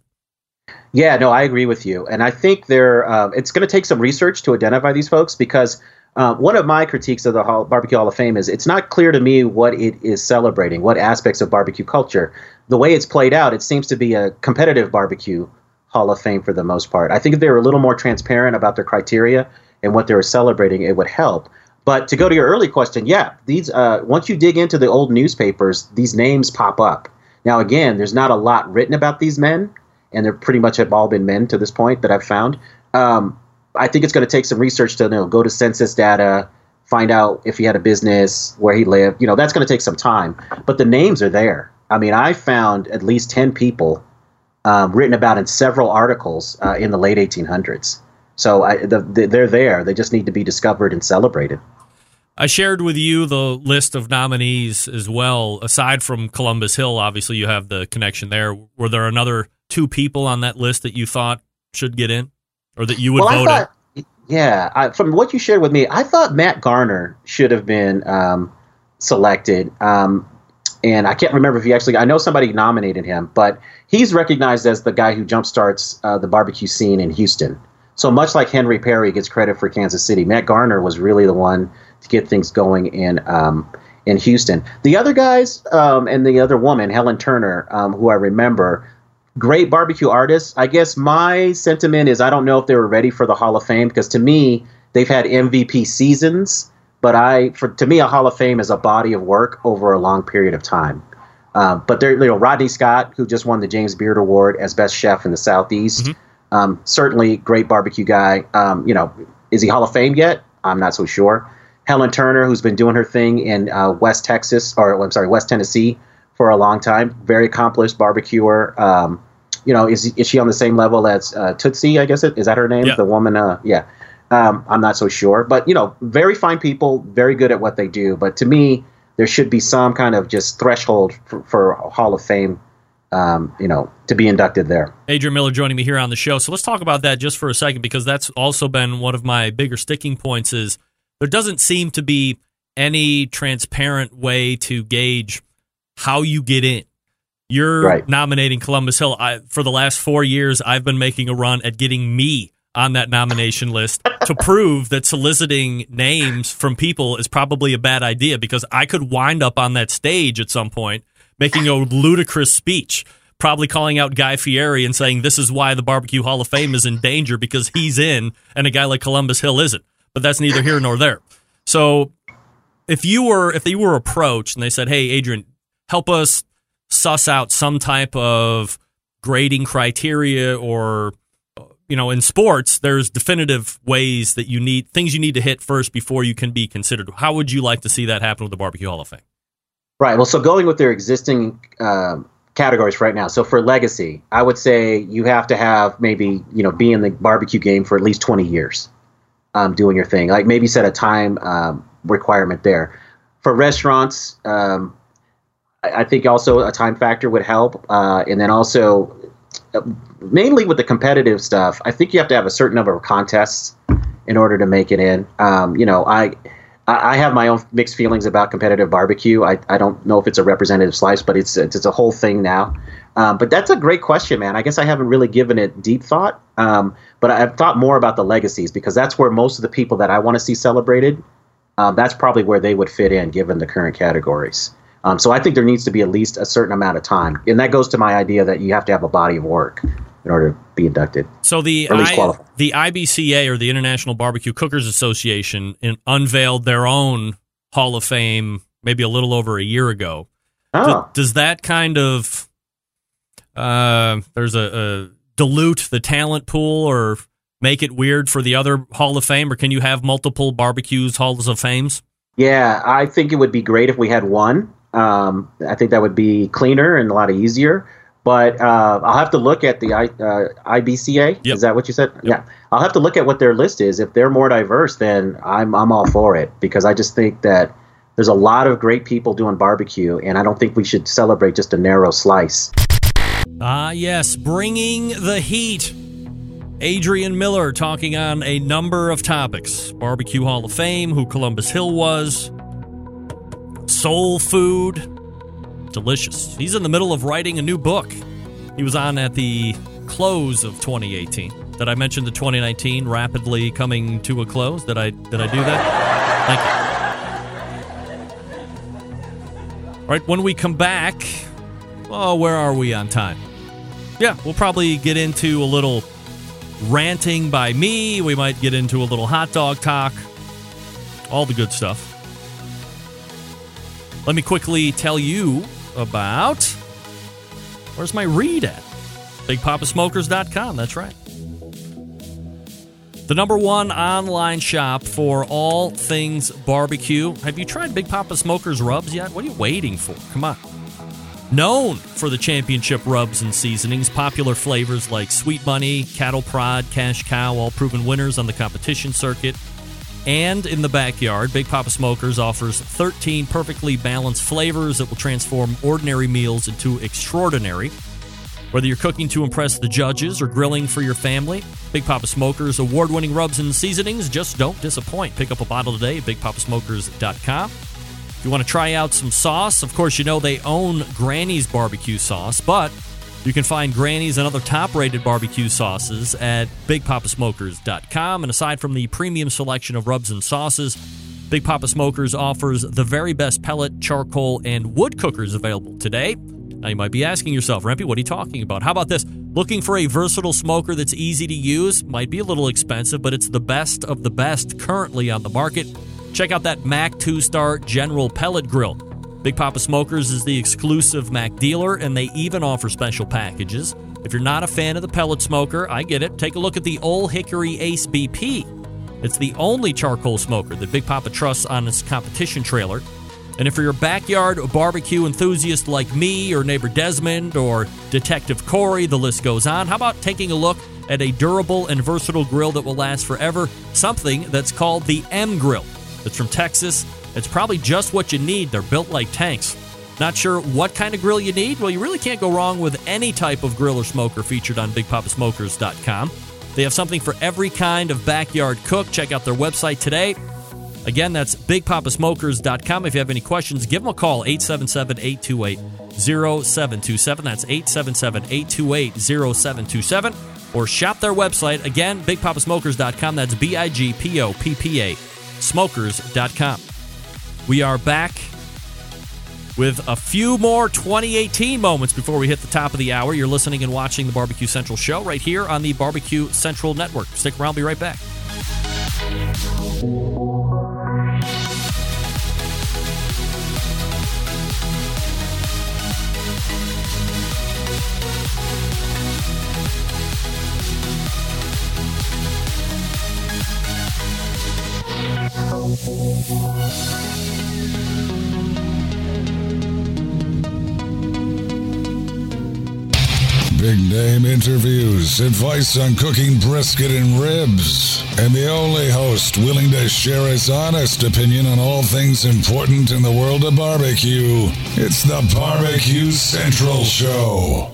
Yeah, no, I agree with you. And I think it's going to take some research to identify these folks, because one of my critiques of the Barbecue Hall of Fame is it's not clear to me what it is celebrating, what aspects of barbecue culture. The way it's played out, it seems to be a competitive barbecue Hall of Fame for the most part. I think if they were a little more transparent about their criteria and what they were celebrating, it would help. But to go to your early question, yeah, these once you dig into the old newspapers, these names pop up. Now, again, there's not a lot written about these men, and they're pretty much have all been men to this point that I've found. I think it's going to take some research to go to census data, find out if he had a business, where he lived. You know, that's going to take some time. But the names are there. I mean, I found at least 10 people written about in several articles in the late 1800s. So they're there. They just need to be discovered and celebrated. I shared with you the list of nominees as well. Aside from Columbus Hill, obviously you have the connection there. Were there another 2 people on that list that you thought should get in or that you would vote in? Yeah. From what you shared with me, I thought Matt Garner should have been selected. And I can't remember if he actually – I know somebody nominated him, but he's recognized as the guy who jumpstarts the barbecue scene in Houston. So much like Henry Perry gets credit for Kansas City, Matt Garner was really the one to get things going in Houston. The other guys and the other woman, Helen Turner, who I remember, great barbecue artists. I guess my sentiment is I don't know if they were ready for the Hall of Fame, because to me they've had MVP seasons, but to me a Hall of Fame is a body of work over a long period of time. But they're, Rodney Scott, who just won the James Beard Award as best chef in the Southeast. Mm-hmm. Certainly great barbecue guy. Is he Hall of Fame yet? I'm not so sure. Helen Turner, who's been doing her thing in West Tennessee for a long time. Very accomplished barbecuer. Is she on the same level as Tootsie, I guess? Is that her name? Yeah. The woman? Yeah. I'm not so sure. But, very fine people, very good at what they do. But to me, there should be some kind of just threshold for Hall of Fame to be inducted there. Adrian Miller joining me here on the show. So let's talk about that just for a second, because that's also been one of my bigger sticking points is there doesn't seem to be any transparent way to gauge how you get in. You're right. Nominating Columbus Hill. For the last 4 years, I've been making a run at getting me on that nomination list to prove that soliciting names from people is probably a bad idea, because I could wind up on that stage at some point making a ludicrous speech, probably calling out Guy Fieri and saying this is why the Barbecue Hall of Fame is in danger, because he's in and a guy like Columbus Hill isn't. But that's neither here nor there. So if they were approached and they said, hey, Adrian, help us suss out some type of grading criteria, or in sports, there's definitive ways that you need to hit first before you can be considered. How would you like to see that happen with the Barbecue Hall of Fame? Right. Well, so going with their existing categories right now. So for legacy, I would say you have to have maybe, be in the barbecue game for at least 20 years doing your thing. Like maybe set a time requirement there. For restaurants, I think also a time factor would help. And then also mainly with the competitive stuff, I think you have to have a certain number of contests in order to make it in. I have my own mixed feelings about competitive barbecue. I don't know if it's a representative slice, but it's a whole thing now. But that's a great question, man. I guess I haven't really given it deep thought, but I've thought more about the legacies, because that's where most of the people that I want to see celebrated, that's probably where they would fit in given the current categories. So I think there needs to be at least a certain amount of time. And that goes to my idea that you have to have a body of work in order to be inducted. So the IBCA, or the International Barbecue Cookers Association, unveiled their own Hall of Fame maybe a little over a year ago. Oh. Does that kind of dilute the talent pool or make it weird for the other Hall of Fame, or can you have multiple barbecues Halls of Fames? Yeah, I think it would be great if we had one. I think that would be cleaner and a lot easier. But I'll have to look at the IBCA. Yep. Is that what you said? Yep. Yeah. I'll have to look at what their list is. If they're more diverse, then I'm all for it, because I just think that there's a lot of great people doing barbecue, and I don't think we should celebrate just a narrow slice. Ah, yes, bringing the heat. Adrian Miller talking on a number of topics. Barbecue Hall of Fame, who Columbus Hill was, soul food. Delicious. He's in the middle of writing a new book. He was on at the close of 2018. Did I mention the 2019 rapidly coming to a close? Did I do that? Thank you. All right, when we come back, where are we on time? Yeah, we'll probably get into a little ranting by me. We might get into a little hot dog talk. All the good stuff. Let me quickly tell you about... Where's my read at? BigPoppaSmokers.com, that's right. The number one online shop for all things barbecue. Have you tried Big Poppa Smokers rubs yet? What are you waiting for? Come on. Known for the championship rubs and seasonings, popular flavors like Sweet Bunny, Cattle Prod, Cash Cow, all proven winners on the competition circuit. And in the backyard, Big Poppa Smokers offers 13 perfectly balanced flavors that will transform ordinary meals into extraordinary. Whether you're cooking to impress the judges or grilling for your family, Big Poppa Smokers' award-winning rubs and seasonings just don't disappoint. Pick up a bottle today at BigPoppaSmokers.com. If you want to try out some sauce, of course, you know they own Granny's barbecue sauce, but you can find Granny's and other top-rated barbecue sauces at BigPoppaSmokers.com. And aside from the premium selection of rubs and sauces, Big Poppa Smokers offers the very best pellet, charcoal, and wood cookers available today. Now, you might be asking yourself, Rampy, what are you talking about? How about this? Looking for a versatile smoker that's easy to use? Might be a little expensive, but it's the best of the best currently on the market. Check out that Mack 2-Star General Pellet Grill. Big Poppa Smokers is the exclusive Mack dealer, and they even offer special packages. If you're not a fan of the pellet smoker, I get it. Take a look at the Old Hickory Ace BP. It's the only charcoal smoker that Big Poppa trusts on its competition trailer. And if you're a backyard barbecue enthusiast like me or neighbor Desmond or Detective Corey, the list goes on, how about taking a look at a durable and versatile grill that will last forever? Something that's called the M Grill. It's from Texas. It's probably just what you need. They're built like tanks. Not sure what kind of grill you need? Well, you really can't go wrong with any type of grill or smoker featured on BigPoppaSmokers.com. They have something for every kind of backyard cook. Check out their website today. Again, that's BigPoppaSmokers.com. If you have any questions, give them a call, 877-828-0727. That's 877-828-0727. Or shop their website. Again, BigPoppaSmokers.com. That's BigPoppa Smokers.com. We are back with a few more 2018 moments before we hit the top of the hour. You're listening and watching the Barbecue Central Show right here on the Barbecue Central Network. Stick around, be right back. Big name interviews, advice on cooking brisket and ribs, and the only host willing to share his honest opinion on all things important in the world of barbecue. It's the Barbecue Central Show.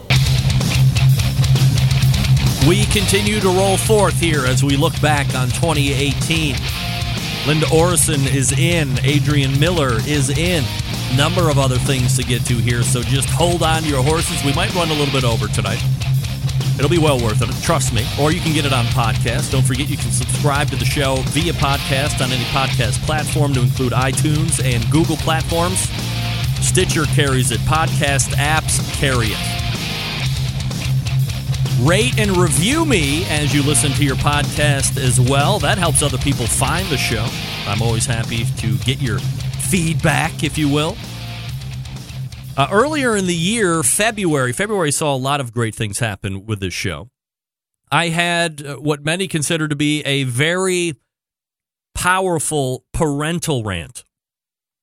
We continue to roll forth here as we look back on 2018. Linda Orrison is in. Adrian Miller is in. Number of other things to get to here, so just hold on to your horses. We might run a little bit over tonight. It'll be well worth it, trust me. Or you can get it on podcast. Don't forget you can subscribe to the show via podcast on any podcast platform, to include iTunes and Google platforms. Stitcher carries it. Podcast apps carry it. Rate and review me as you listen to your podcast as well. That helps other people find the show. I'm always happy to get your feedback, if you will. Earlier in the year, February saw a lot of great things happen with this show. I had what many consider to be a very powerful parental rant.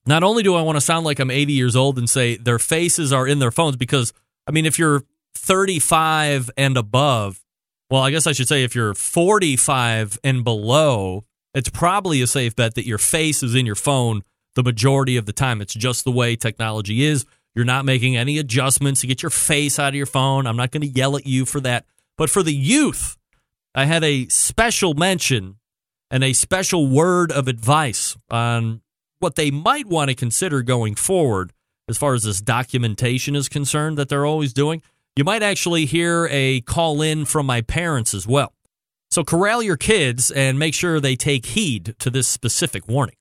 Not only do I want to sound like I'm 80 years old and say their faces are in their phones, because, I mean, if you're 35 and above, well, I guess I should say if you're 45 and below, it's probably a safe bet that your face is in your phone the majority of the time. It's just the way technology is. You're not making any adjustments to get your face out of your phone. I'm not going to yell at you for that. But for the youth, I had a special mention and a special word of advice on what they might want to consider going forward as far as this documentation is concerned that they're always doing. You might actually hear a call in from my parents as well. So corral your kids and make sure they take heed to this specific warning.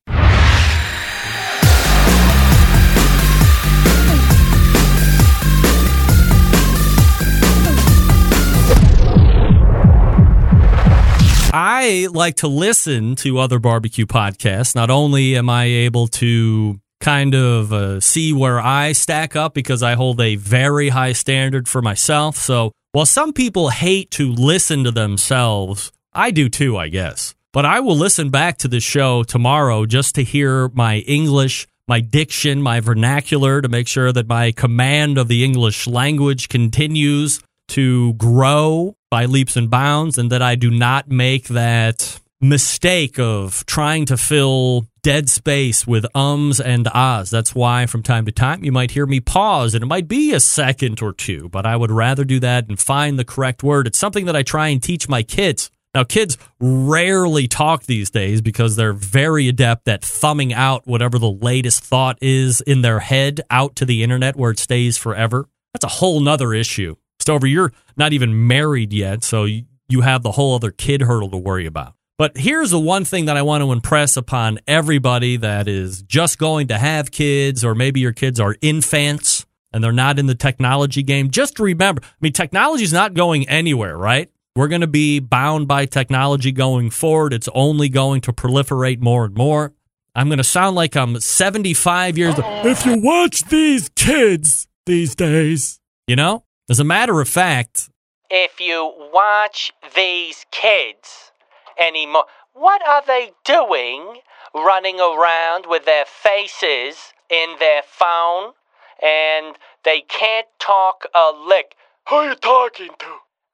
I like to listen to other barbecue podcasts. Not only am I able to kind of see where I stack up because I hold a very high standard for myself. So while some people hate to listen to themselves, I do too, I guess. But I will listen back to the show tomorrow just to hear my English, my diction, my vernacular, to make sure that my command of the English language continues to grow by leaps and bounds, and that I do not make that mistake of trying to fill dead space with ums and ahs. That's why from time to time you might hear me pause, and it might be a second or two, but I would rather do that and find the correct word. It's something that I try and teach my kids. Now, kids rarely talk these days because they're very adept at thumbing out whatever the latest thought is in their head out to the internet where it stays forever. That's a whole nother issue. Stover, you're not even married yet, so you have the whole other kid hurdle to worry about. But here's the one thing that I want to impress upon everybody that is just going to have kids, or maybe your kids are infants and they're not in the technology game. Just remember, I mean, technology is not going anywhere, right? We're going to be bound by technology going forward. It's only going to proliferate more and more. I'm going to sound like I'm 75 years old. If you watch these kids these days, you know? As a matter of fact, if you watch these kids anymore, what are they doing running around with their faces in their phone and they can't talk a lick? Who are you talking to?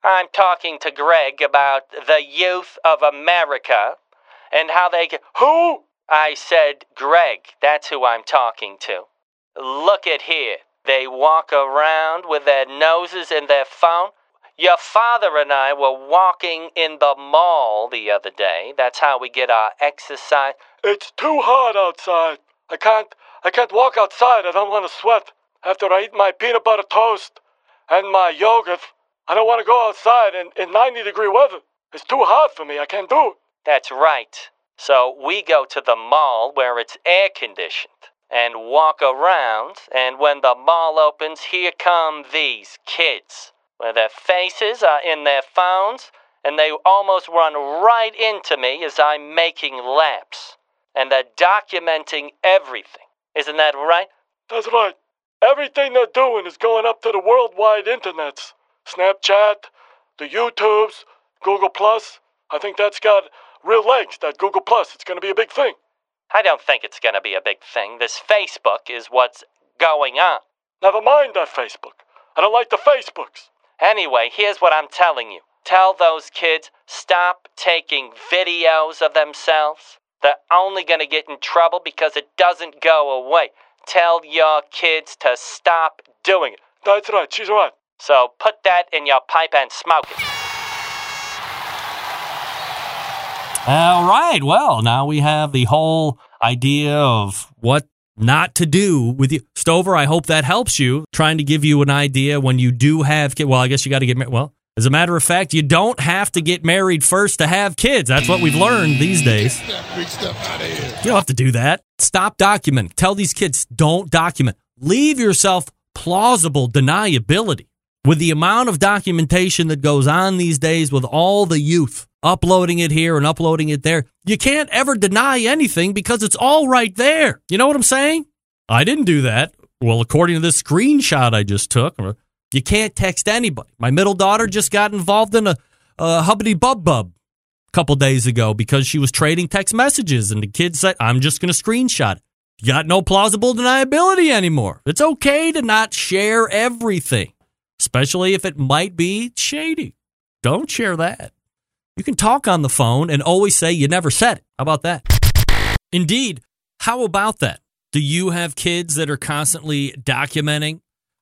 I'm talking to Greg about the youth of America and how they can... Who? I said Greg. That's who I'm talking to. Look at here. They walk around with their noses in their phone. Your father and I were walking in the mall the other day. That's how we get our exercise. It's too hot outside. I can't walk outside. I don't want to sweat. After I eat my peanut butter toast and my yogurt, I don't want to go outside in 90-degree weather. It's too hot for me. I can't do it. That's right. So we go to the mall where it's air-conditioned and walk around, and when the mall opens, here come these kids, where their faces are in their phones, and they almost run right into me as I'm making laps. And they're documenting everything. Isn't that right? That's right. Everything they're doing is going up to the worldwide internets. Snapchat, the YouTubes, Google Plus. I think that's got real legs, that Google Plus. It's going to be a big thing. I don't think it's going to be a big thing. This Facebook is what's going on. Never mind that Facebook. I don't like the Facebooks. Anyway, here's what I'm telling you. Tell those kids, stop taking videos of themselves. They're only going to get in trouble because it doesn't go away. Tell your kids to stop doing it. That's right. She's right. So put that in your pipe and smoke it. All right, well, now we have the whole idea of what not to do with you. Stover, I hope that helps you, trying to give you an idea when you do have kids. Well, I guess you got to get married. Well, as a matter of fact, you don't have to get married first to have kids. That's what we've learned these days. Get that big stuff out of here. You don't have to do that. Stop documenting. Tell these kids, don't document. Leave yourself plausible deniability. With the amount of documentation that goes on these days with all the youth uploading it here and uploading it there, you can't ever deny anything because it's all right there. You know what I'm saying? I didn't do that. Well, according to this screenshot I just took, you can't text anybody. My middle daughter just got involved in a hubbity-bub-bub a couple days ago because she was trading text messages, and the kid said, I'm just going to screenshot it. You got no plausible deniability anymore. It's okay to not share everything, especially if it might be shady. Don't share that. You can talk on the phone and always say you never said it. How about that? Indeed. How about that? Do you have kids that are constantly documenting?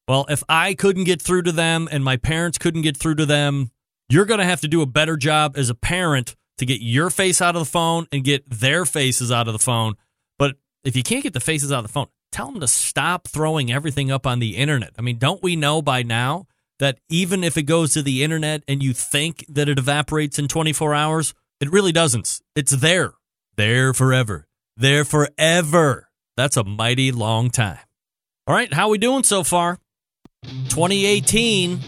Well, if I couldn't get through to them and my parents couldn't get through to them, you're going to have to do a better job as a parent to get your face out of the phone and get their faces out of the phone. But if you can't get the faces out of the phone, tell them to stop throwing everything up on the internet. I mean, don't we know by now that even if it goes to the internet and you think that it evaporates in 24 hours, it really doesn't. It's there. There forever. There forever. That's a mighty long time. All right, how we doing so far? 2018,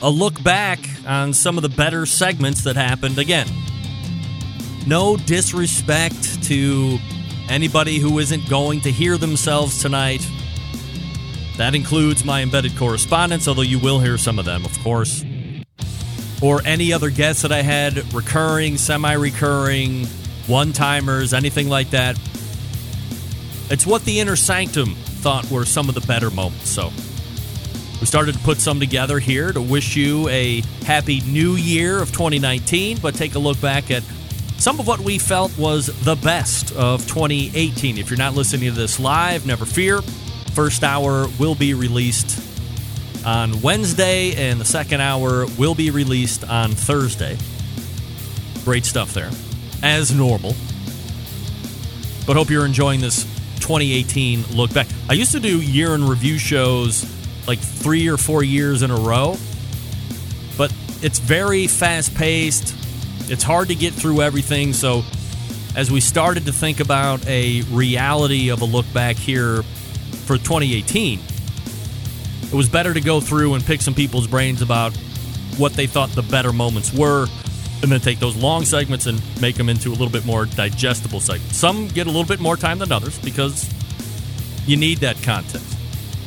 a look back on some of the better segments that happened. Again, no disrespect to anybody who isn't going to hear themselves tonight. That includes my embedded correspondence, although you will hear some of them, of course. Or any other guests that I had, recurring, semi-recurring, one-timers, anything like that. It's what the inner sanctum thought were some of the better moments. So we started to put some together here to wish you a happy new year of 2019, but take a look back at some of what we felt was the best of 2018. If you're not listening to this live, never fear. First hour will be released on Wednesday, and the second hour will be released on Thursday. Great stuff there, as normal. But hope you're enjoying this 2018 look back. I used to do year in review shows like 3 or 4 years in a row, but it's very fast-paced. It's hard to get through everything, so as we started to think about a reality of a look back here for 2018, it was better to go through and pick some people's brains about what they thought the better moments were, and then take those long segments and make them into a little bit more digestible segments. Some get a little bit more time than others because you need that content.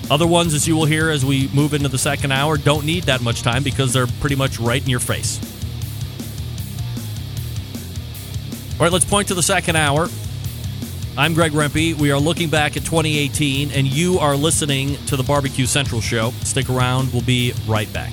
Other ones, as you will hear as we move into the second hour, don't need that much time because they're pretty much right in your face. All right, let's point to the second hour. I'm Greg Rempe. We are looking back at 2018, and you are listening to the Barbecue Central Show. Stick around. We'll be right back.